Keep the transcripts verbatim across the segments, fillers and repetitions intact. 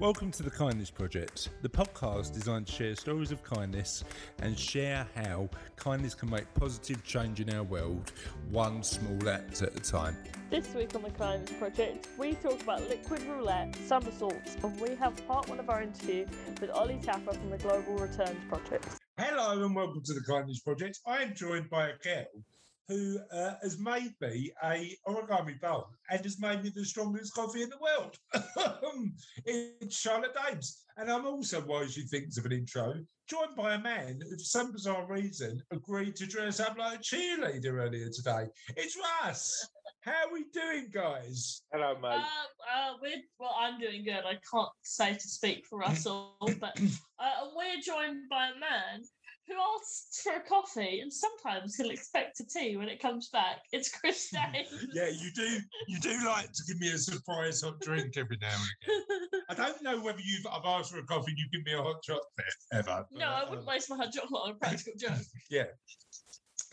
Welcome to The Kindness Project, the podcast designed to share stories of kindness and share how kindness can make positive change in our world, one small act at a time. This week on The Kindness Project, we talk about liquid roulette, somersaults, and we have part one of our interview with Olly Tapper from The Global Returns Project. Hello and welcome to The Kindness Project. I am joined by a girl who uh, has made me a origami bowl and has made me the strongest coffee in the world. It's Charlotte Dames. And I'm also, while she thinks of an intro, joined by a man who, for some bizarre reason, agreed to dress up like a cheerleader earlier today. It's Russ. How are we doing, guys? Hello, mate. Uh, uh, we're, well, I'm doing good. I can't say to speak for us all, but uh, we're joined by a man who asks for a coffee and sometimes he'll expect a tea when it comes back. It's Chris Day. Yeah, you do you do like to give me a surprise hot drink every now and again. I don't know whether you've I've asked for a coffee and you give me a hot chocolate ever. No, I wouldn't waste my hot chocolate on a practical joke. Yeah.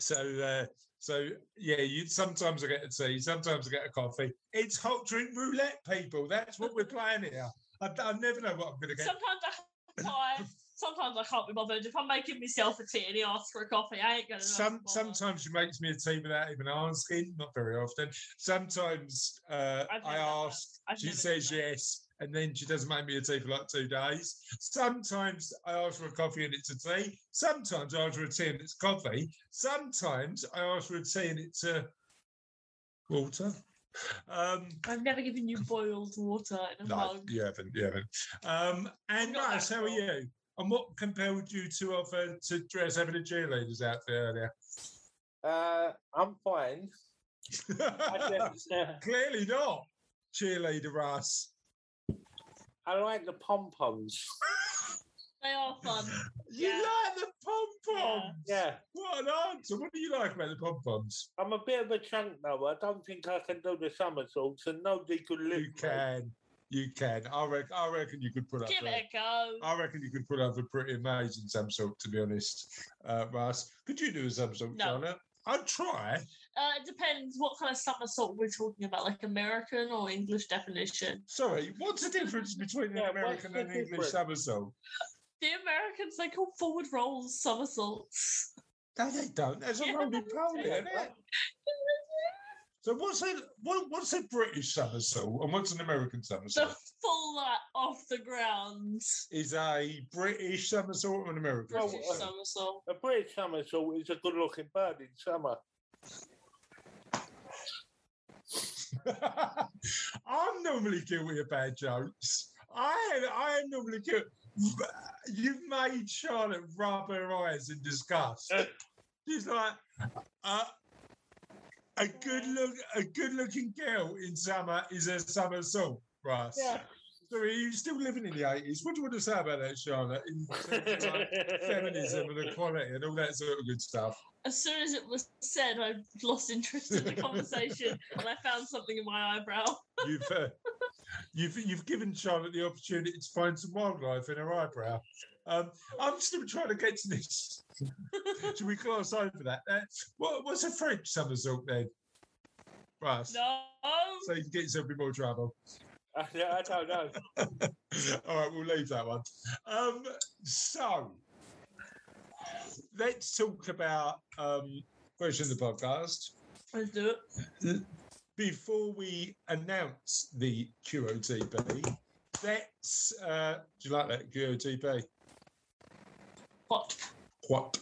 So uh, so yeah, you sometimes I get a tea, sometimes I get a coffee. It's hot drink roulette, people. That's what we're playing here. I, I never know what I'm gonna get. Sometimes I have pie. Sometimes I can't be bothered. If I'm making myself a tea and he asks for a coffee, I ain't going to Some, to Sometimes she makes me a tea without even asking. Not very often. Sometimes uh, I ask, she says yes, and then she doesn't make me a tea for like two days. Sometimes I ask for a coffee and it's a tea. Sometimes I ask for a tea and it's coffee. Sometimes I ask for a tea and it's a water. Um, I've never given you boiled water in a no, mug. You haven't, you haven't. Um, and Russ, how are you? And what compelled you to offer to dress having a cheerleaders out there earlier? Uh, I'm fine. Clearly not, cheerleader Russ. I like the pom-poms. They are fun. You yeah. like the pom-poms? Yeah. yeah. What an answer. What do you like about the pom-poms? I'm a bit of a chunk now. I don't think I can do the somersaults and nobody could live. You can. Me. You can. I reckon. I reckon you could put up. Give it a go. I reckon you could put up a pretty amazing somersault, to be honest, uh, Russ. Could you do a somersault, no. Charlotte? I'd try. Uh, it depends what kind of somersault we're talking about, like American or English definition. Sorry, what's the difference between yeah, an American and English difference? Somersault? The Americans, they call forward rolls somersaults. No, they don't. There's a rolling pole, isn't it? So what's a what, what's a British somersault and what's an American somersault? The full light off the ground is a British somersault or an American British somersault? somersault. A British somersault is a good-looking bird in summer. I'm normally guilty of bad jokes. I I am normally guilty. You've made Charlotte rub her eyes in disgust. She's like, uh. A good look, a good-looking girl in summer is a somersault, Russ. Yeah. So are you still living in the eighties? What do you want to say about that, Charlotte? In terms of like feminism and equality and all that sort of good stuff. As soon as it was said, I lost interest in the conversation and I found something in my eyebrow. You've, uh, you've, you've given Charlotte the opportunity to find some wildlife in her eyebrow. Um, I'm still trying to get to this. Should we gloss over that? Uh, what, what's a French somersault then, Russ? No. So you can get yourself in more trouble. Uh, yeah, I don't know. All right, we'll leave that one. Um, so let's talk about um, question of the podcast. Let's do it. Before we announce the Q O T P, let's. Uh, do you like that Q O T P? What? What?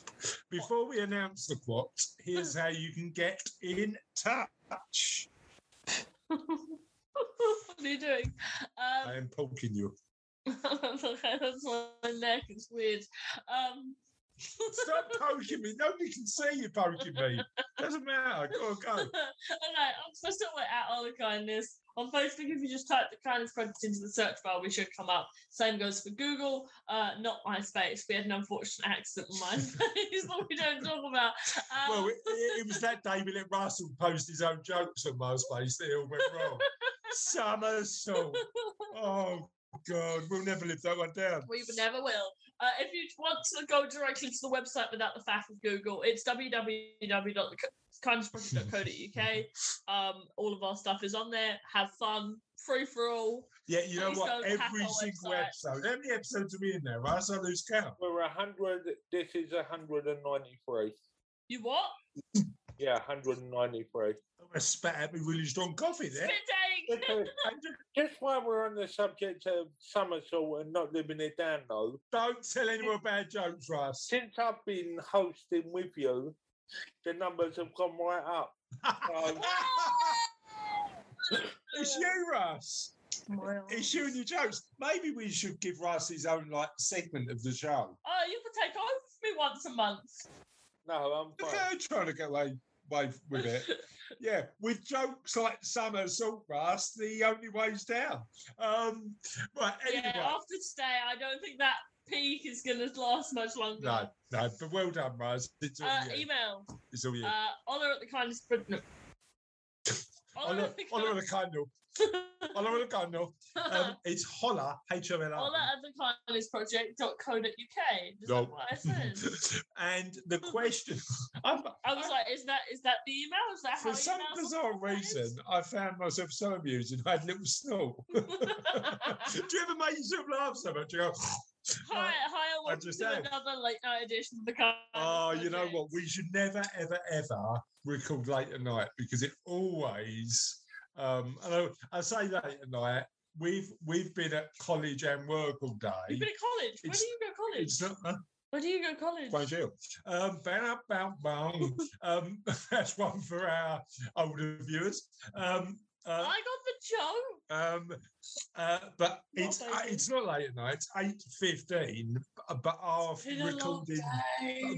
Before we announce the what, here's how you can get in touch. What are you doing? Um, I am poking you. Okay, that's my neck. It's weird. Um... Stop poking me. Nobody can see you poking me. Doesn't matter. Go on, go. Okay, I'm supposed to work out all the kindness. On Facebook, if you just type the Kindness Project into the search bar, we should come up. Same goes for Google, uh, not MySpace. We had an unfortunate accident on MySpace that we don't talk about. Um, well, it, it was that day we let Russell post his own jokes on MySpace. They all went wrong. Somersault. Oh, God, we'll never live that one down. We never will. Uh, if you want to go directly to the website without the faff of Google, it's w w w dot kindness project dot co dot u k. Um, all of our stuff is on there. Have fun. Free for all. Yeah, you Please know what? Every single website. episode. How many episodes are we in there, Russ? I lose count. We're one hundred. This is one hundred ninety-three. You what? Yeah, one hundred ninety-three. I spat at me really strong coffee there. Just while we're on the subject of somersault and not living it down, though. Don't tell any more bad jokes, Russ. Since I've been hosting with you, the numbers have gone right up. So. It's you, Russ. It's you and your jokes. Maybe we should give Russ his own like segment of the show. Oh, you can take over me once a month. No, I'm fine. Okay, I'm trying to get away. With it, yeah, with jokes like somersault, Russ, the only way's down. Um, right, anyway. Yeah, after today, I don't think that peak is going to last much longer. No, no, but well done, Russ. It's all uh, you. Email. It's all you. Uh, Honor at the Kindness. No. Honor at the Kindness. Honor at the Kindness. Um, it's holler, H O L R. Honor at the kindness project dot co dot u k. Is no. that what I said? And the question... I'm, I was I'm, like, is that is that the email? Is that for how some bizarre reason, I found myself so amused and I had a little snort. Do you ever make yourself laugh so much? You go... Hi, hi, I want to do another late night edition of the car. Oh, you know what? We should never, ever, ever record late at night because it always, um, and I, I say late at night, we've we've been at college and work all day. You've been at college? Where it's, do you go to college? It's not, uh, Where do you go to college? Brazil. Um, bang, bang, bang. um, that's one for our older viewers. Um, Uh, I got the joke. Um, uh, but it's uh, it's not late at night. It's eight fifteen, but after recording,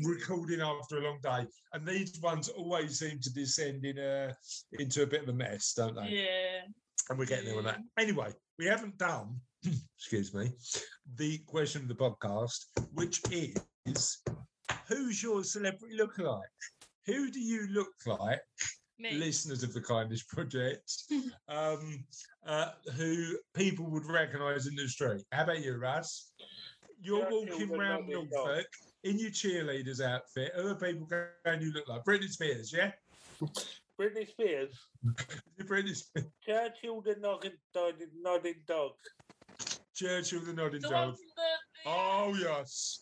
recording after a long day. And these ones always seem to descend in a, into a bit of a mess, don't they? Yeah. And we're getting yeah. there on that. Anyway, we haven't done, excuse me, the question of the podcast, which is, who's your celebrity lookalike? Who do you look like? Me. Listeners of the Kindness Project, um, uh, who people would recognise in the street. How about you, Russ? You're walking around Norfolk in your cheerleader's outfit. Who are people going you look like? Britney Spears, yeah? Britney Spears. Britney Spears. Churchill the nodding, nodding dog. Churchill the nodding the dog. The, oh, yes.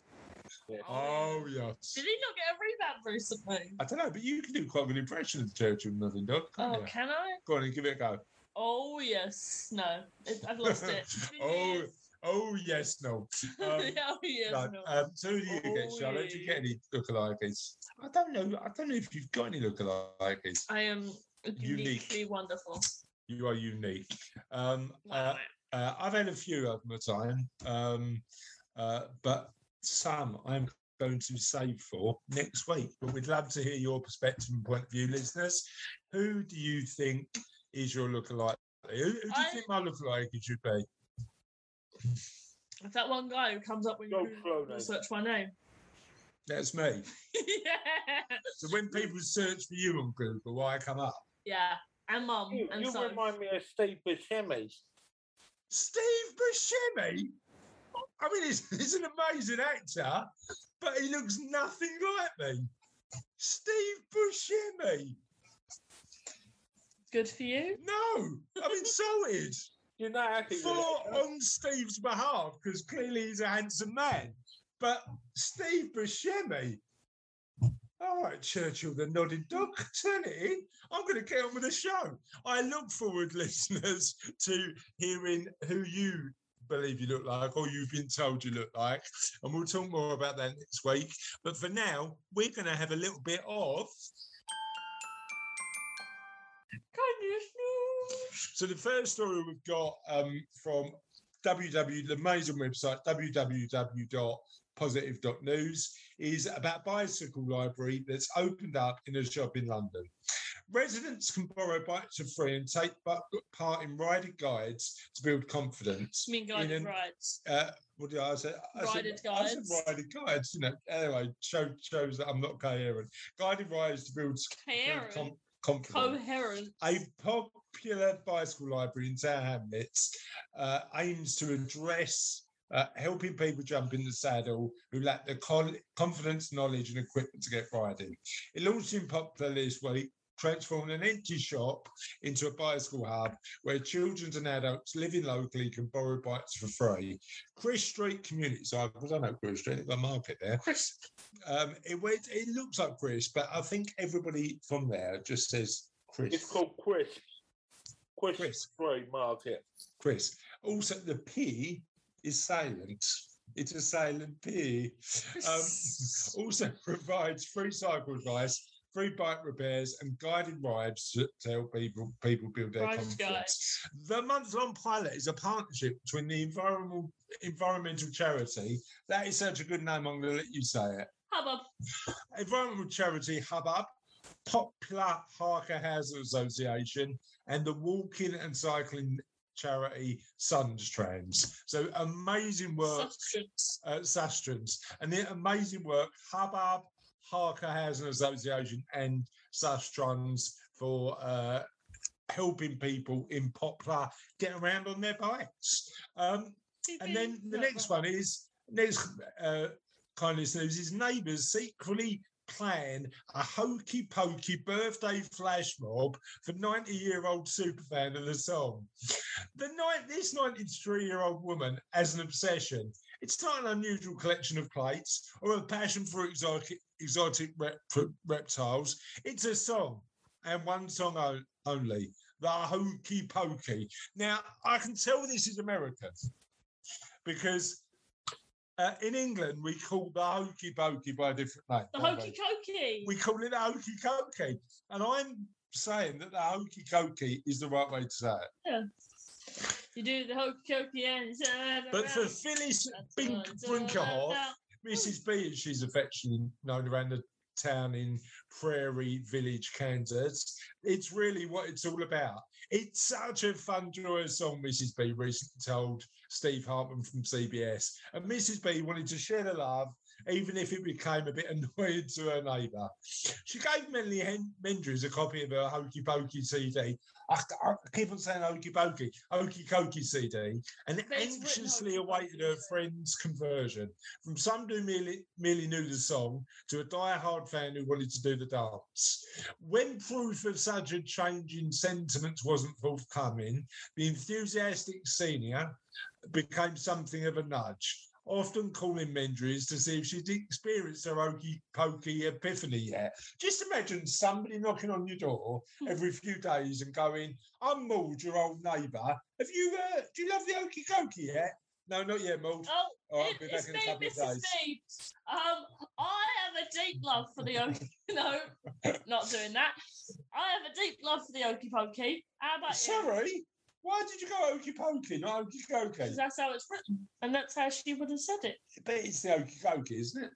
Yeah. Oh, yes. Did he not get a rebound recently? I don't know, but you can do quite an impression of Churchill Nothing Dog, can't Oh, you? Can I? Go on and give it a go. Oh, yes. No, it, I've lost it. oh, years. oh, yes, no. Um, oh, yes, no. no. Um, so who do you oh, get, Charlotte? Yeah. Do you get any lookalikes? I don't know. I don't know if you've got any lookalikes. I am uniquely unique. wonderful. You are unique. Um, wow. uh, uh, I've had a few over my time, um, uh, but... Some I'm going to save for next week, but we'd love to hear your perspective and point of view, listeners. Who do you think is your lookalike? Who, who do you I, think my lookalike should be? If that one guy who comes up when you Google, search my name. That's me. Yeah. So when people search for you on Google, why I come up? Yeah, and Mum. You, and you so. remind me of Steve Buscemi. Steve Buscemi? I mean, he's, he's an amazing actor, but he looks nothing like me. Steve Buscemi. Good for you? No, I'm insulted. You're not happy for, with it, on Steve's behalf, because clearly he's a handsome man. But Steve Buscemi. All right, Churchill, the nodding dog, turn it in. I'm going to get on with the show. I look forward, listeners, to hearing who you believe you look like or you've been told you look like, and we'll talk more about that next week. But for now, we're going to have a little bit of Kindness News. So the first story we've got um, from W W the amazing website w w w dot positive dot news is about a bicycle library that's opened up in a shop in London. Residents can borrow bikes for free and take part in rider guides to build confidence. You mean guided an, rides? Uh, what did I say? I Rided said, guides. I said rider guides. You know, anyway, show, shows that I'm not coherent. Guided rides to build, build com- confidence. Coherent. A pub popular bicycle library in Tower Hamlets uh, aims to address uh, helping people jump in the saddle who lack the con- confidence, knowledge and equipment to get riding. It launched in popular this week, transforming an empty shop into a bicycle hub where children and adults living locally can borrow bikes for free. Chris Street Community Cycles, I know Chris Street, they've got a market there. Chris. Um, it, went, it looks like Chris, but I think everybody from there just says Chris. It's called Chris. Chris, Chris. Street Market. Chris. Also, the P is silent. It's a silent P. Um, also provides free cycle advice, free bike repairs and guided rides to help people, people build their confidence. Guys. The month-long pilot is a partnership between the environmental environmental charity. That is such a good name, I'm going to let you say it. Hubbub. Environmental charity Hubbub, Popular HARCA Housing Association, and the walking and cycling charity Sustrans. So amazing work. Sustrans. Uh, Sustrans. And the amazing work Hubbub, HARCA Housing Association and Sustrans for uh, helping people in Poplar get around on their bikes. Um, and then the next one is, next uh, kindness news is neighbours secretly plan a hokey pokey birthday flash mob for ninety-year-old superfan of the song. The night this ninety-three-year-old woman has an obsession. It's not an unusual collection of plates or a passion for exotic exotic rep, reptiles. It's a song and one song o- only, the Hokey Pokey. Now, I can tell this is American because uh, in England, we call the Hokey Pokey by a different name. The Hokey Cokey. We call it the Hokey Cokey. And I'm saying that the Hokey Cokey is the right way to say it. Yeah. You do the hokey cokey and... But for Phyllis Bink Brinkerhoff, Missus B, as she's affectionately known around the town in Prairie Village, Kansas, it's really what it's all about. It's such a fun, joyous song, Missus B recently told Steve Hartman from C B S. And Missus B wanted to share the love, even if it became a bit annoying to her neighbour. She gave Melanie Mendrews a copy of her Hokey Pokey C D. I, I keep on saying Hokey Pokey, Hokey Cokey C D, and anxiously awaited her friend's conversion from some who merely, merely knew the song to a die-hard fan who wanted to do the dance. When proof of such a change in sentiments wasn't forthcoming, the enthusiastic senior became something of a nudge, often calling Mendrews to see if she'd experienced her hokey pokey epiphany yet. Just imagine somebody knocking on your door every few days and going, "I'm Maud, your old neighbour. Have you? Uh, do you love the hokey pokey yet?" No, not yet, Maud. Oh, all right, it, be back it's in a couple of days. Me. Um, I have a deep love for the hokey. No, not doing that. I have a deep love for the hokey pokey. How about Sorry. You? Why did you go hokey pokey, not hokey cokey? Because that's how it's written, and that's how she would have said it. But it's the hokey cokey, isn't it?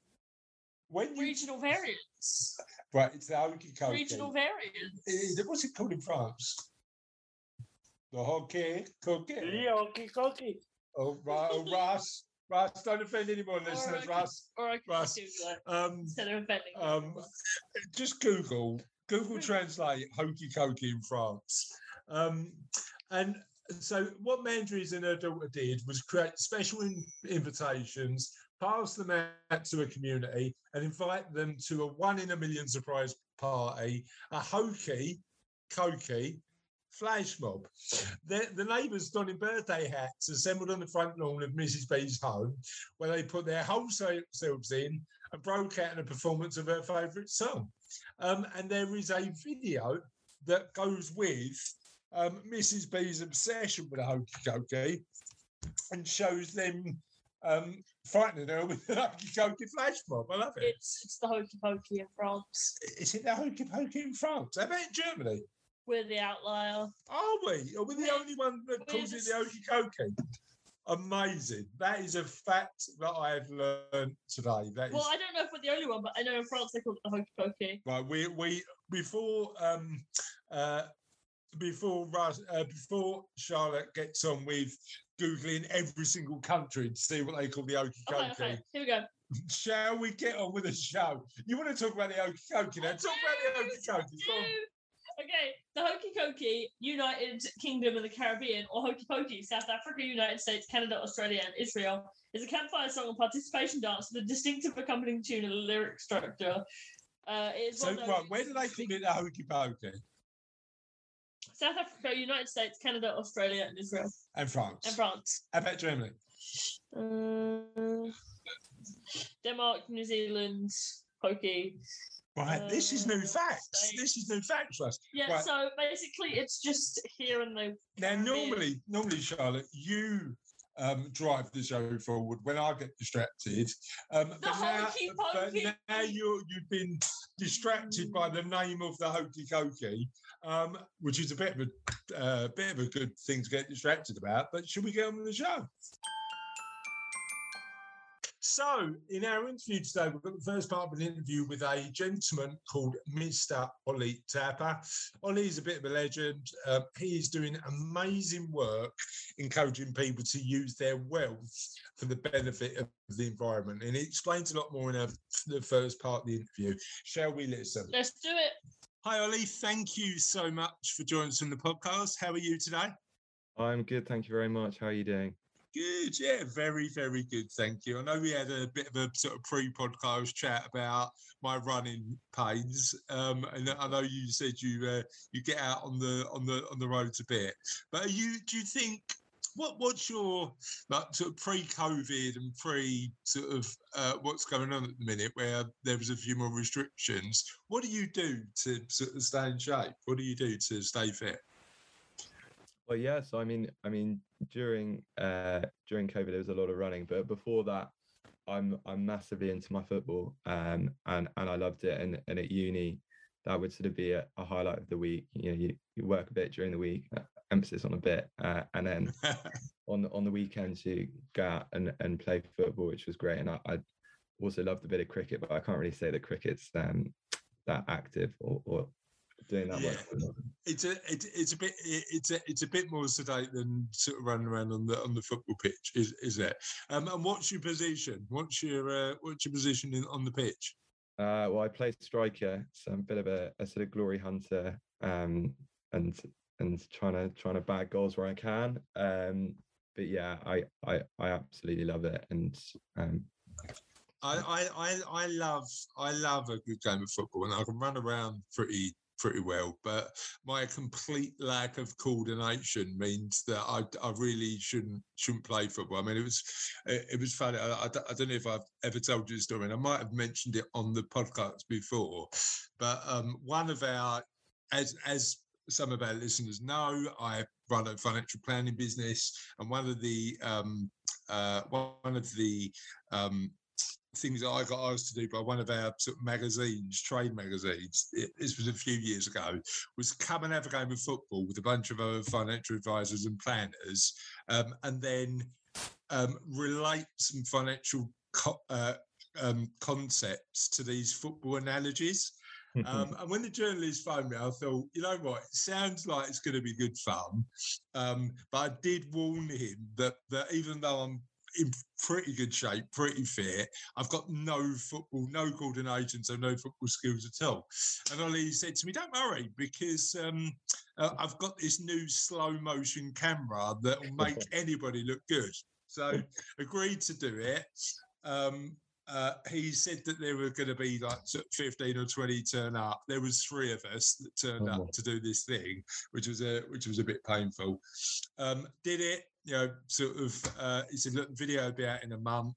When Regional you... variants. Right, it's the hokey cokey. Regional variants. What's it called in France? The hokey cokey. The hokey cokey. Oh, right, oh, Russ. Russ, don't offend anymore, listeners, Russ. Or I can Russ. Um, Instead of offending um, Just Google. Google Translate hokey cokey in France. Um... And so what Mendrews and her daughter did was create special in- invitations, pass them out to a community and invite them to a one in a million surprise party, a hokey, cokey, flash mob. The, the neighbours donning birthday hats assembled on the front lawn of Missus B's home, where they put their whole selves in and broke out in a performance of her favourite song. Um, and there is a video that goes with Um, Missus B's obsession with a hokey cokey and shows them um, frightening her with a hokey cokey flash mob. I love it. It's, it's the hokey pokey in France. Is it the hokey pokey in France? How about in Germany? We're the outlier. Are we? Are we the only one that calls it the hokey cokey? Amazing. That is a fact that I have learned today. That well, is... I don't know if we're the only one, but I know in France they call it the hokey pokey. Right, we, we, before... Um, uh, Before Russ, uh, before Charlotte gets on with Googling every single country to see what they call the hokey cokey. Okay, okay, here we go. Shall we get on with the show? You want to talk about the hokey cokey now? Talk about the hokey cokey. Okay, the hokey cokey United Kingdom and the Caribbean, or hokey pokey South Africa, United States, Canada, Australia and Israel, is a campfire song and participation dance with a distinctive accompanying tune and lyric structure. Uh, it is so, right, those... where did I think it the hokey pokey? South Africa, United States, Canada, Australia and Israel. And France. And France. I bet Germany. Uh, Denmark, New Zealand, hokey. Right, uh, this is new facts. This is new facts for us. Yeah, right. So basically it's just here and there. Now, normally, normally, Charlotte, you um, drive the show forward when I get distracted. Um, the hokey pokey. But now you're, you've been distracted by the name of the hokey pokey, um, which is a bit of a, uh, bit of a good thing to get distracted about. But should we get on with the show? So, in our interview today, we've got the first part of an interview with a gentleman called Mister Olly Tapper. Olly is a bit of a legend. Uh, he is doing amazing work encouraging people to use their wealth for the benefit of the environment. And he explains a lot more in our, the first part of the interview. Shall we listen? Let's do it. Hi, Olly. Thank you so much for joining us on the podcast. How are you today? I'm good. Thank you very much. How are you doing? Good, yeah, very, very good, thank you. I know we had a bit of a sort of pre-podcast chat about my running pains, um, and I know you said you uh, you get out on the on the on the roads a bit. But are you do you think what what's your like sort of pre-COVID and pre sort of uh, what's going on at the minute where there was a few more restrictions? What do you do to sort of stay in shape? What do you do to stay fit? Well, yes, yeah, so, I mean, I mean, during uh, during COVID, there was a lot of running, but before that, I'm I'm massively into my football, um, and and I loved it. And and at uni, that would sort of be a, a highlight of the week. You know, you, you work a bit during the week, uh, emphasis on a bit, uh, and then on on the weekends you go out and, and play football, which was great. And I, I also loved a bit of cricket, but I can't really say that cricket's um, that active or. or doing that yeah. work. It's a it, it's a bit it, it's a it's a bit more sedate than sort of running around on the on the football pitch, is is it? Um, and what's your position? What's your uh, what's your position in, on the pitch? Uh, well, I play striker, so I'm a bit of a, a sort of glory hunter, um, and and trying to trying to bag goals where I can. Um, but yeah, I I, I absolutely love it, and um. I, I I love I love a good game of football, and I can run around pretty. pretty well, but my complete lack of coordination means that I, I really shouldn't shouldn't play football. I mean, it was it, it was funny. I, I, I don't know if I've ever told you the story, and I might have mentioned it on the podcast before, but um, one of our, as as some of our listeners know, I run a financial planning business, and one of the um, uh, one of the um, things that I got asked to do by one of our sort of magazines, trade magazines, it, this was a few years ago, was come and have a game of football with a bunch of other financial advisors and planners, um, and then um, relate some financial co- uh, um, concepts to these football analogies. Um, and when the journalist phoned me, I thought, you know what, it sounds like it's going to be good fun, um, but I did warn him that, that even though I'm in pretty good shape, pretty fit, I've got no football, no coordination, so no football skills at all. And Olly said to me, don't worry, because um, uh, I've got this new slow motion camera that will make anybody look good. So agreed to do it. Um, Uh, he said that there were going to be like fifteen or twenty turn up. There was three of us that turned oh, up to do this thing, which was a which was a bit painful. Um, did it, you know, sort of. Uh, he said, "Look, video will be out in a month,"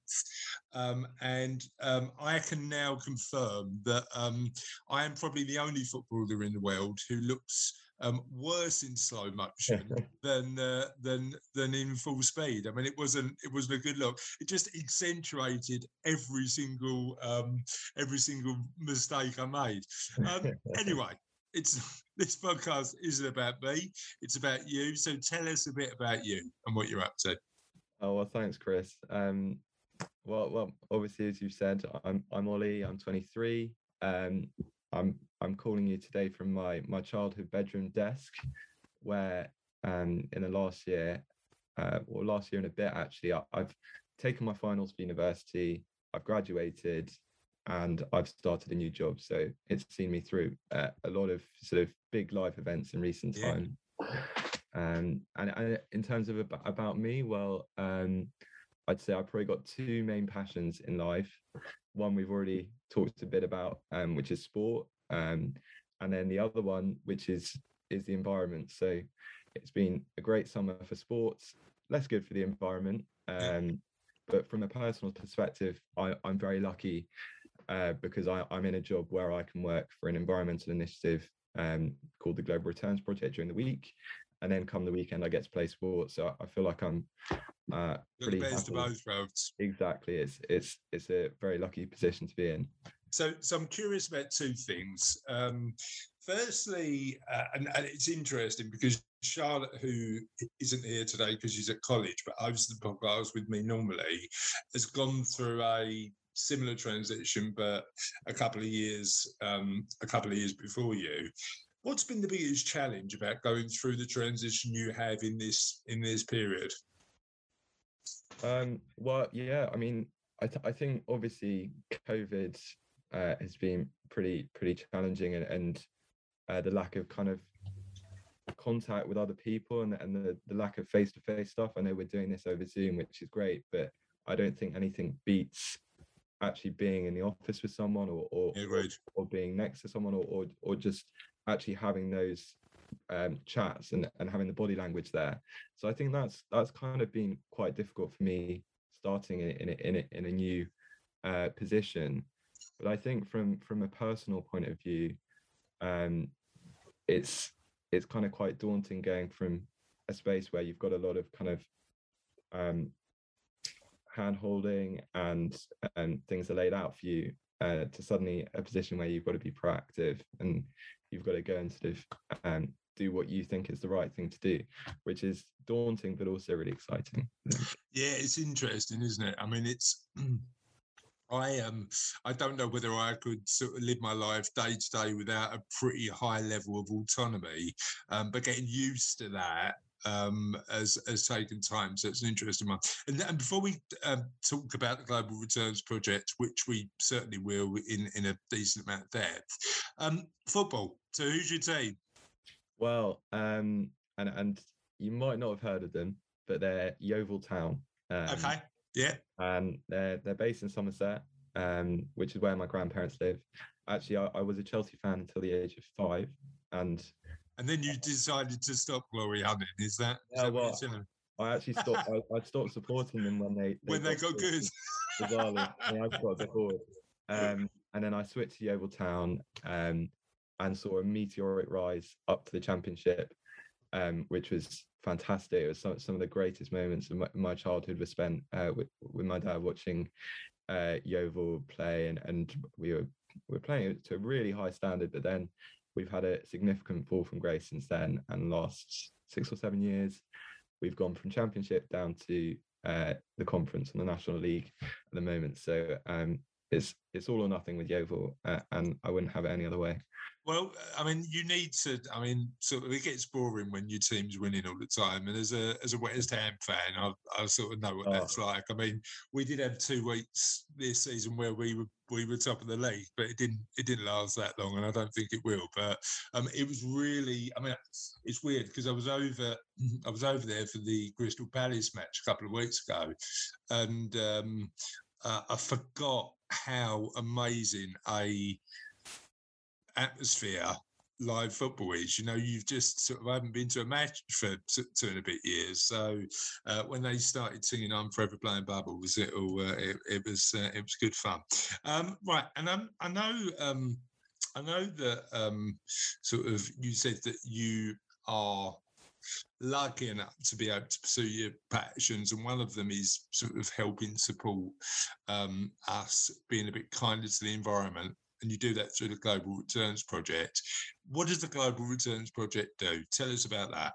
um, and um, I can now confirm that um, I am probably the only footballer in the world who looks um, worse in slow motion than uh, than than in full speed. I mean, it wasn't it wasn't a good look. It just accentuated every single um, every single mistake I made. Um, anyway, it's this podcast isn't about me. It's about you. So tell us a bit about you and what you're up to. Oh well, thanks, Chris. Um, well, well, obviously, as you said, I'm I'm Olly. I'm twenty-three. Um, I'm I'm calling you today from my my childhood bedroom desk, where um, in the last year, uh, or last year and a bit actually, I, I've taken my finals for university. I've graduated, and I've started a new job. So it's seen me through uh, a lot of sort of big life events in recent yeah. time. Um, and I, in terms of ab- about me, well, um, I'd say I've probably got two main passions in life. One we've already talked a bit about, um, which is sport. Um, and then the other one, which is is the environment. So it's been a great summer for sports, less good for the environment. Um, but from a personal perspective, I, I'm very lucky uh, because I, I'm in a job where I can work for an environmental initiative um, called the Global Returns Project during the week. And then come the weekend, I get to play sports. So I feel like I'm uh, pretty happy. Best of both worlds. Exactly. It's it's it's a very lucky position to be in. So, so I'm curious about two things. Um, firstly, uh, and, and it's interesting because Charlotte, who isn't here today because she's at college, but hosts the podcast with me normally, has gone through a similar transition, but a couple of years, um, a couple of years before you. What's been the biggest challenge about going through the transition you have in this in this period? Um, well, yeah, I mean, I, th- I think obviously COVID uh, has been pretty pretty challenging, and, and uh, the lack of kind of contact with other people and, and the, the lack of face-to-face stuff. I know we're doing this over Zoom, which is great, but I don't think anything beats actually being in the office with someone, or or, yeah, right. or, or being next to someone, or or, or just actually having those um, chats and, and having the body language there. So I think that's that's kind of been quite difficult for me starting in in in, in a new uh, position. But I think from from a personal point of view, um, it's it's kind of quite daunting going from a space where you've got a lot of kind of um, hand holding and and things are laid out for you uh, to suddenly a position where you've got to be proactive and you've got to go and sort of um, do what you think is the right thing to do, which is daunting, but also really exciting. Yeah, it's interesting, isn't it? I mean, it's, I um, I don't know whether I could sort of live my life day to day without a pretty high level of autonomy, um, but getting used to that um, has, has taken time. So it's an interesting one. And, and before we uh, talk about the Global Returns Project, which we certainly will in, in a decent amount of depth, um, football. So who's your team? Well, um, and and you might not have heard of them, but they're Yeovil Town. Um, okay. Yeah. And they're they're based in Somerset, um, which is where my grandparents live. Actually, I, I was a Chelsea fan until the age of five, and and then you decided to stop glory hunting. Is that? Yeah. Is that well, I actually stopped. I, I stopped supporting them when they, they when got they got good. Bizarrely, and I got bored. Um, and then I switched to Yeovil Town. Um, and saw a meteoric rise up to the championship, um, which was fantastic. It was some, some of the greatest moments of my, my childhood was spent uh, with, with my dad watching uh, Yeovil play, and, and we were we were playing to a really high standard, but then we've had a significant fall from grace since then, and last six or seven years, we've gone from championship down to uh, the conference and the National League at the moment. So um, it's it's all or nothing with Yeovil, uh, and I wouldn't have it any other way. Well, I mean, you need to. I mean, sort of, it gets boring when your team's winning all the time. And as a as a West Ham fan, I, I sort of know what oh. that's like. I mean, we did have two weeks this season where we were we were top of the league, but it didn't it didn't last that long, and I don't think it will. But um, it was really. I mean, it's weird because I was over I was over there for the Crystal Palace match a couple of weeks ago, and um, uh, I forgot how amazing a atmosphere live football is. You know, you've just sort of haven't been to a match for two and a bit years, so uh, when they started singing I'm Forever Playing Bubbles, it all uh, it, it was uh, it was good fun. Um, right, and um, I know um, I know that um, sort of you said that you are lucky enough to be able to pursue your passions, and one of them is sort of helping support um, us being a bit kinder to the environment. And you do that through the Global Returns Project. What does the Global Returns Project do? Tell us about that.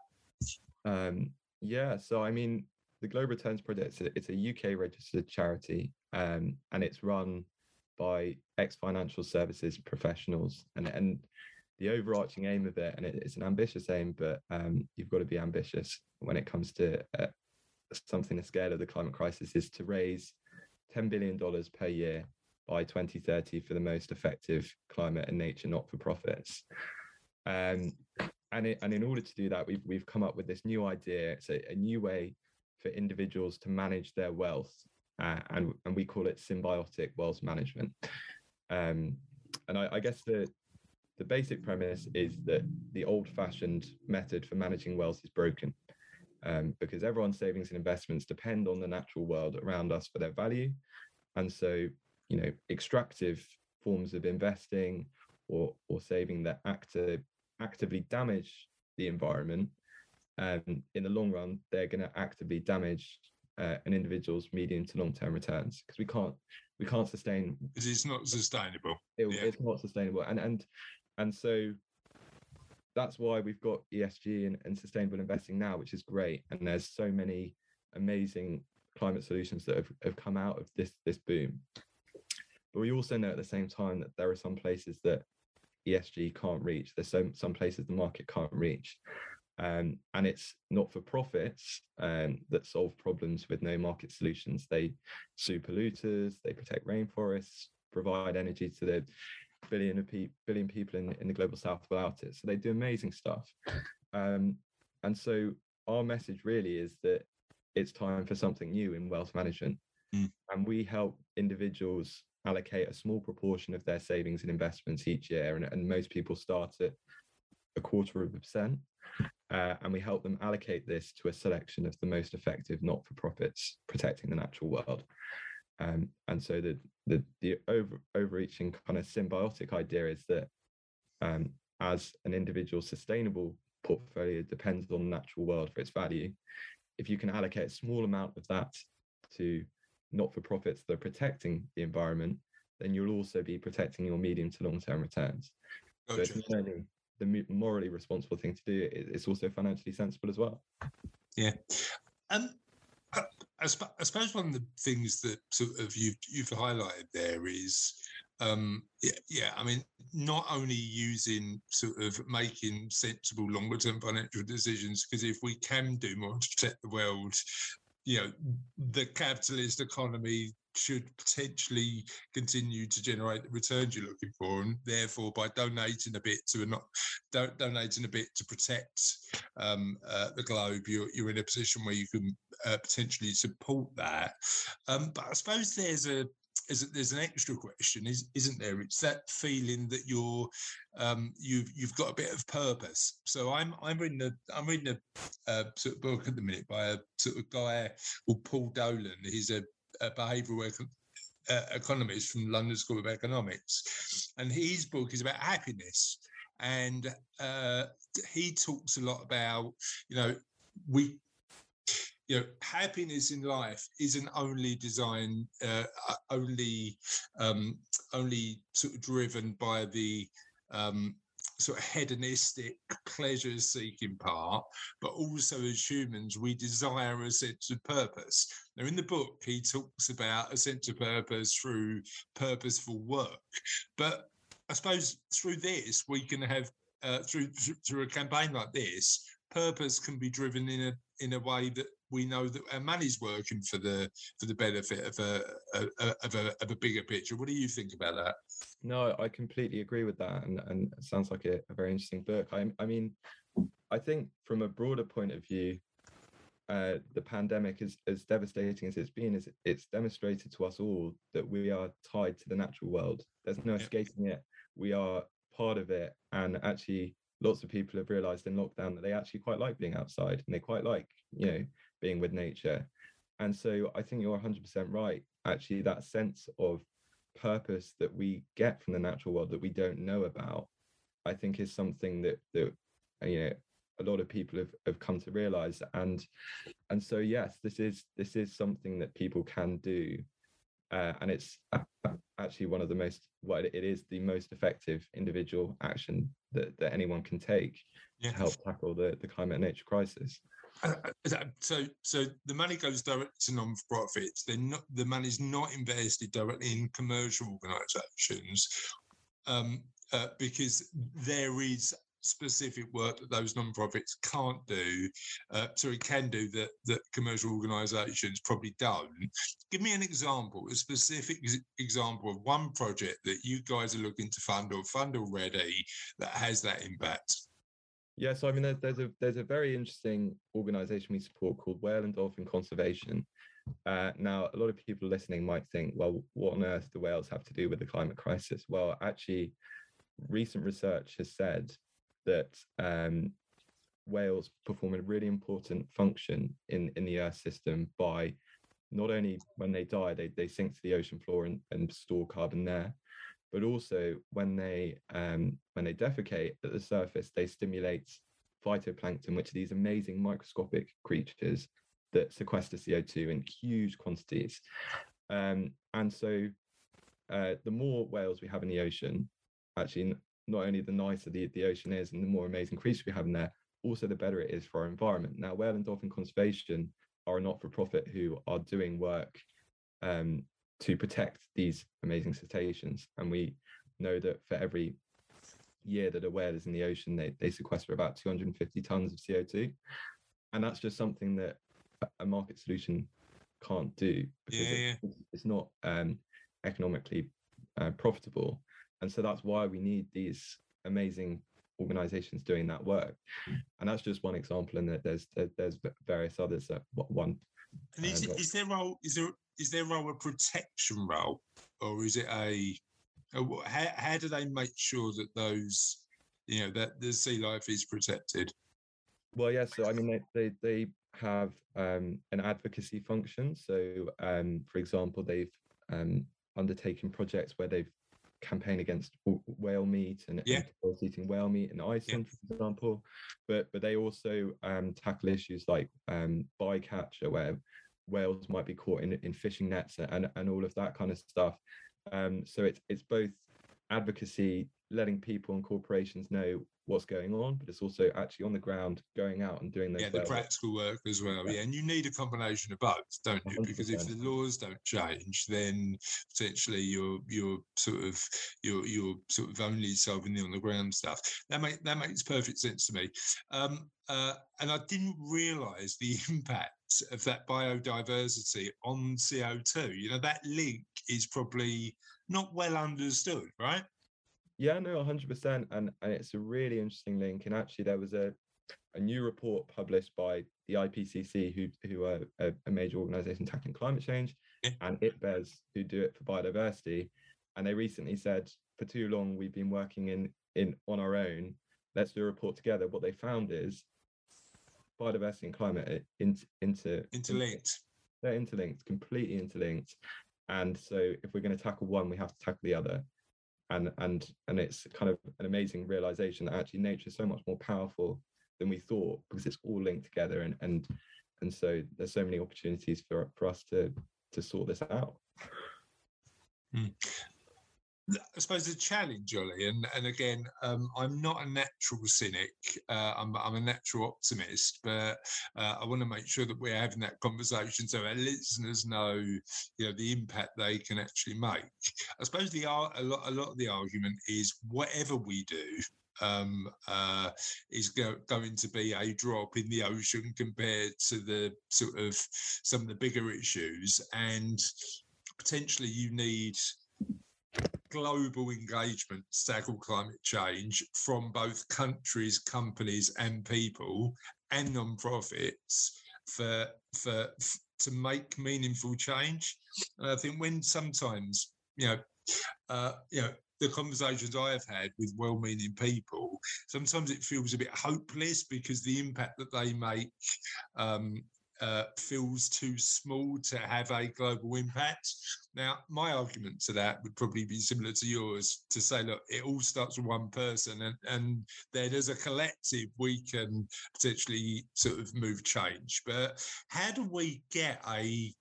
Um, yeah, so I mean, the Global Returns Project, it's a, it's a U K registered charity, um, and it's run by ex-financial services professionals. And, and the overarching aim of it, and it, it's an ambitious aim, but um, you've got to be ambitious when it comes to uh, something the scale of the climate crisis, is to raise ten billion dollars per year by twenty thirty for the most effective climate and nature not-for-profits. Um, and, it, and in order to do that, we've, we've come up with this new idea. It's a, a new way for individuals to manage their wealth, uh, and, and we call it symbiotic wealth management. Um, and I, I guess the the basic premise is that the old-fashioned method for managing wealth is broken, um, because everyone's savings and investments depend on the natural world around us for their value. And so, you know, extractive forms of investing or or saving that active, actively damage the environment, um, in the long run, they're going to actively damage uh, an individual's medium to long-term returns, because we can't we can't sustain. It's not sustainable. It, yeah. It's not sustainable, and and and so that's why we've got E S G and, and sustainable investing now, which is great. And there's so many amazing climate solutions that have, have come out of this this boom. But we also know at the same time that there are some places that E S G can't reach. There's some, some places the market can't reach. Um, and it's not-for-profits um, that solve problems with no market solutions. They sue polluters, they protect rainforests, provide energy to the billion, of pe- billion people in, in the global south without it. So they do amazing stuff. Um, and so our message really is that it's time for something new in wealth management. Mm. And we help individuals allocate a small proportion of their savings and investments each year. And, and most people start at a quarter of a percent. Uh, and we help them allocate this to a selection of the most effective not-for-profits protecting the natural world. Um, and so the the, the over, overreaching kind of symbiotic idea is that um, as an individual sustainable portfolio depends on the natural world for its value, if you can allocate a small amount of that to not-for-profits that are protecting the environment, then you'll also be protecting your medium to long-term returns. Gotcha. So it's not only the morally responsible thing to do, it's also financially sensible as well. Yeah. Um, I, I, sp- I suppose one of the things that sort of you've, you've highlighted there is, um, yeah, yeah, I mean, not only using sort of making sensible longer-term financial decisions, because if we can do more to protect the world, you know, the capitalist economy should potentially continue to generate the returns you're looking for, and therefore by donating a bit to a not don't, donating a bit to protect um, uh, the globe, you're, you're in a position where you can uh, potentially support that. Um, but I suppose there's a is there's an extra question, isn't there? It's that feeling that you're um, you've you've got a bit of purpose. So I'm I'm reading a I'm reading a uh, sort of book at the minute by a sort of guy called Paul Dolan. He's a a behavioural econ- uh, economist from London School of Economics, and his book is about happiness, and uh, he talks a lot about, you know, we, you know, happiness in life isn't only designed, uh, only, um, only sort of driven by the um, sort of hedonistic pleasure-seeking part, but also as humans, we desire a sense of purpose. Now, in the book, he talks about a sense of purpose through purposeful work. But I suppose through this, we can have, uh, through through a campaign like this, purpose can be driven in a in a way that we know that our money's working for the for the benefit of a, a of a of a bigger picture. What do you think about that? No, I completely agree with that, and and it sounds like a, a very interesting book. I, I mean, I think from a broader point of view, uh, the pandemic is as devastating as it's been. Is it's demonstrated to us all that we are tied to the natural world. There's no escaping it. We are part of it, and actually, lots of people have realised in lockdown that they actually quite like being outside, and they quite like, you know, being with nature. And so I think you're one hundred percent right. Actually, that sense of purpose that we get from the natural world that we don't know about, I think is something that, that you know, a lot of people have, have come to realise. And and so, yes, this is this is something that people can do. Uh, and it's actually one of the most, well, it is the most effective individual action that, that anyone can take yeah. to help tackle the, the climate and nature crisis. Uh, so, so the money goes directly to non-profits. They're not, the money's not invested directly in commercial organisations, um, uh, because there is specific work that those non-profits can't do, uh, sorry, can do that, that commercial organisations probably don't. Give me an example, a specific example of one project that you guys are looking to fund or fund already that has that impact. Yeah, so I mean, there's a there's a very interesting organisation we support called Whale and Dolphin Conservation. Uh, now, a lot of people listening might think, well, what on earth do whales have to do with the climate crisis? Well, actually, recent research has said that um, whales perform a really important function in, in the Earth system by not only when they die, they, they sink to the ocean floor and, and store carbon there, but also when they um, when they defecate at the surface, they stimulate phytoplankton, which are these amazing microscopic creatures that sequester C O two in huge quantities. Um, and so uh, the more whales we have in the ocean, actually, not only the nicer the, the ocean is and the more amazing creatures we have in there, also the better it is for our environment. Now, Whale and Dolphin Conservation are a not-for-profit who are doing work um, to protect these amazing cetaceans. And we know that for every year that a whale is in the ocean, they, they sequester about two hundred fifty tonnes of C O two. And that's just something that a market solution can't do, because yeah, yeah. It, it's not um, economically uh, profitable. And so that's why we need these amazing organizations doing that work. And that's just one example, and there's there's various others that one. And is, uh, it, is their role is there is their role a protection role, or is it a, a how, how do they make sure that those, you know, that the sea life is protected? Well, yeah, so I mean they they, they have um, an advocacy function. So um, for example, they've um, undertaken projects where they've campaign against whale meat and yeah. eating whale meat in Iceland, yeah. for example, but but they also um, tackle issues like um, bycatch, where whales might be caught in, in fishing nets and, and all of that kind of stuff. Um, so it's it's both advocacy, letting people and corporations know what's going on, but it's also actually on the ground going out and doing those yeah the practical work as well. Yeah. yeah, and you need a combination of both, don't you? Because if the laws don't change, then potentially you're you're sort of you're you're sort of only solving the on the ground stuff. That makes that makes perfect sense to me. Um, uh, and I didn't realise the impact of that biodiversity on C O two. You know, that link is probably not well understood, right? Yeah, no, one hundred percent. And, and it's a really interesting link. And actually, there was a, a new report published by the I P C C, who who are a, a major organisation tackling climate change, and I P B E S, who do it for biodiversity. And they recently said, for too long, we've been working in, in on our own. Let's do a report together. What they found is biodiversity and climate are in, inter, interlinked. They're interlinked, completely interlinked. And so if we're going to tackle one, we have to tackle the other. And and and it's kind of an amazing realization that actually nature is so much more powerful than we thought, because it's all linked together, and and and so there's so many opportunities for for us to to sort this out. Mm. I suppose the challenge, Olly, and, and again, um, I'm not a natural cynic, uh, I'm, I'm a natural optimist, but uh, I want to make sure that we're having that conversation so our listeners know, you know, the impact they can actually make. I suppose the a lot, a lot of the argument is whatever we do um, uh, is go, going to be a drop in the ocean compared to the sort of some of the bigger issues, and potentially you need global engagement to tackle climate change from both countries, companies and people and non-profits for, for, for to make meaningful change. And I think when sometimes, you know, uh, you know, the conversations I have had with well-meaning people, sometimes it feels a bit hopeless because the impact that they make um, Uh, feels too small to have a global impact. Now, my argument to that would probably be similar to yours, to say, look, it all starts with one person, and, and then as a collective, we can potentially sort of move change. But how do we get a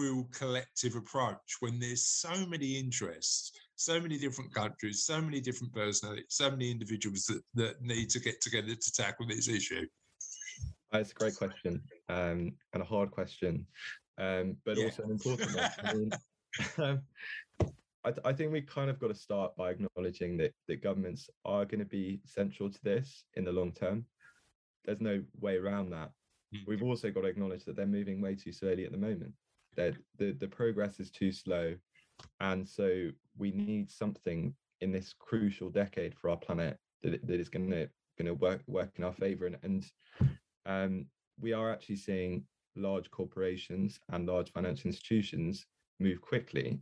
real collective approach when there's so many interests, so many different countries, so many different personalities, so many individuals that, that need to get together to tackle this issue? It's a great question, um, and a hard question, um, but yeah. also an important one. I mean, um, I, th- I think we kind of got to start by acknowledging that, that governments are going to be central to this in the long term. There's no way around that. We've also got to acknowledge that they're moving way too slowly at the moment. That the, the progress is too slow. And so we need something in this crucial decade for our planet that, that is going to going to work work in our favor. And, and um, we are actually seeing large corporations and large financial institutions move quickly.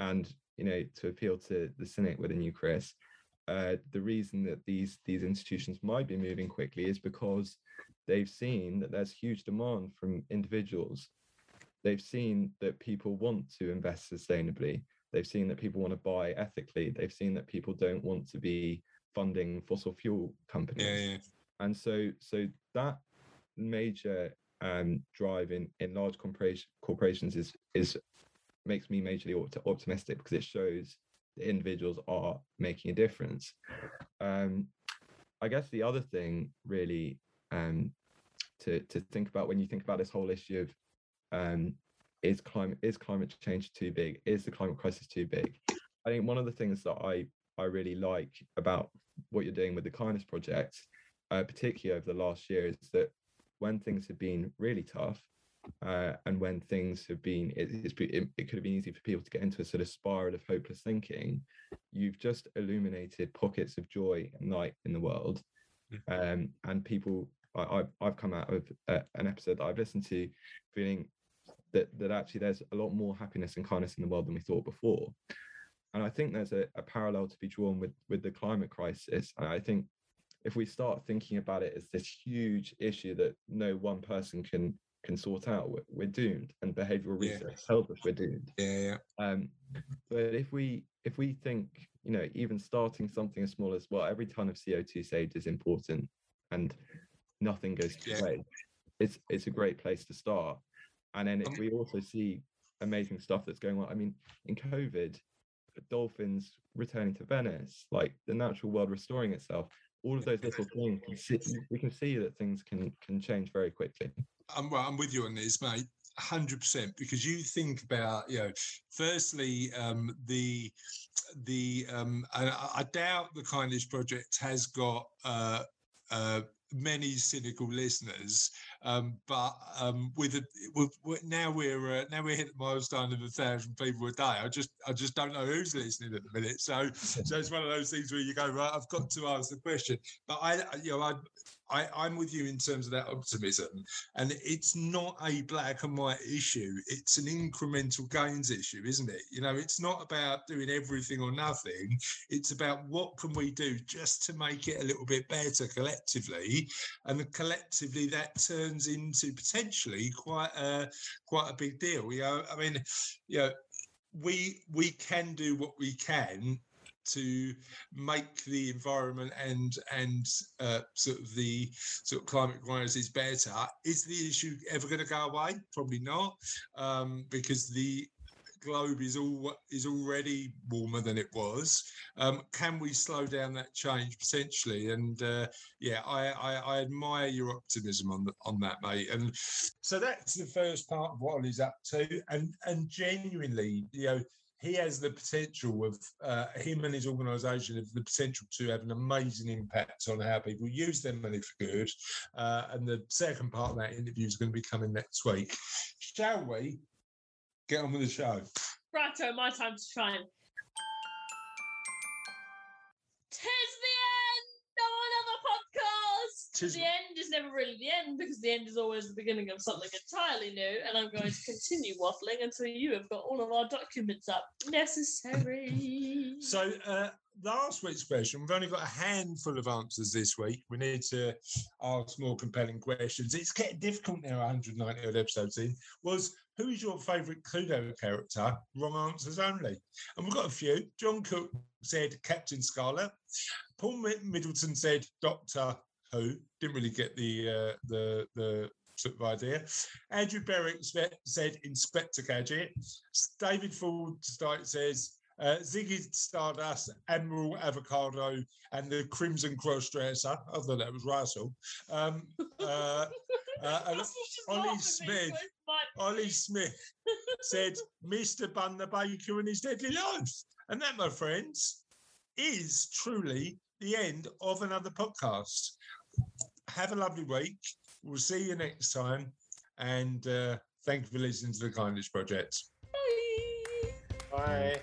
And, you know, to appeal to the cynic within you, Chris, uh, the reason that these these institutions might be moving quickly is because they've seen that there's huge demand from individuals. They've seen that people want to invest sustainably. They've seen that people want to buy ethically. They've seen that people don't want to be funding fossil fuel companies. Yeah, yeah. And so so that major um, drive in, in large corporation, corporations is is makes me majorly optimistic, because it shows that individuals are making a difference. Um, I guess the other thing really um, to, to think about when you think about this whole issue of Um, is climate is climate change too big? Is the climate crisis too big? I think one of the things that I, I really like about what you're doing with the Kindness Project, uh, particularly over the last year, is that when things have been really tough uh, and when things have been, it, it's, it, it could have been easy for people to get into a sort of spiral of hopeless thinking, you've just illuminated pockets of joy and light in the world. Um, and people, I, I've, I've come out of uh, an episode that I've listened to feeling That, that actually there's a lot more happiness and kindness in the world than we thought before. And I think there's a, a parallel to be drawn with, with the climate crisis. And I think if we start thinking about it as this huge issue that no one person can can sort out, we're, we're doomed. And behavioural research yeah. tells us we're doomed. Yeah, yeah. Um, but if we if we think, you know, even starting something as small as, well, every ton of C O two saved is important and nothing goes to waste, yeah. it's, it's a great place to start. And then it, we also see amazing stuff that's going on. I mean, in COVID, dolphins returning to Venice, like the natural world restoring itself, all of those little things, we, see, we can see that things can, can change very quickly. Um, well, I'm with you on this, mate, one hundred percent, because you think about, you know, firstly, um, the, the um, I, I doubt the Kindness Project has got uh, uh many cynical listeners, um, but um, with, a, with, with now we're uh, now we're hitting the milestone of a thousand people a day. I just I just don't know who's listening at the minute. So so it's one of those things where you go, right, I've got to ask the question. But I you know I, I I'm with you in terms of that optimism, and it's not a black and white issue. It's an incremental gains issue, isn't it? You know, it's not about doing everything or nothing. It's about what can we do just to make it a little bit better collectively. And collectively, that turns into potentially quite a quite a big deal. You know, I mean, you know, we we can do what we can to make the environment and and uh, sort of the sort of climate crisis better. Is the issue ever going to go away? Probably not, um, because the globe is all is already warmer than it was. Um, can we slow down that change potentially? And uh, yeah, I, I, I admire your optimism on the, on that, mate. And so that's the first part of what Ollie's up to. And and genuinely, you know, he has the potential of uh, him and his organisation have the potential to have an amazing impact on how people use their money for good. Uh, and the second part of that interview is going to be coming next week. Shall we? Get on with the show. Righto, my time to shine. 'Tis the end of another podcast. 'Tis the end is never really the end, because the end is always the beginning of something entirely new, and I'm going to continue waffling until you have got all of our documents up. Necessary. So, uh, last week's question, we've only got a handful of answers this week. We need to ask more compelling questions. It's getting difficult now, one hundred ninety odd episodes in. Was, who is your favourite Cluedo character? Wrong answers only. And we've got a few. John Cook said Captain Scarlet. Paul Middleton said Doctor Who. Didn't really get the uh, the the sort of idea. Andrew Berwick said Inspector Gadget. David Ford Stight says Uh, Ziggy Stardust, Admiral Avocado, and the Crimson Crossdresser. I thought that was Russell. Um, uh, uh, Ollie Smith. Ollie Smith said Mister Bun the Baker and his deadly loaves. And that, my friends, is truly the end of another podcast. Have a lovely week. We'll see you next time. And uh, thank you for listening to The Kindness Project. Bye. Bye.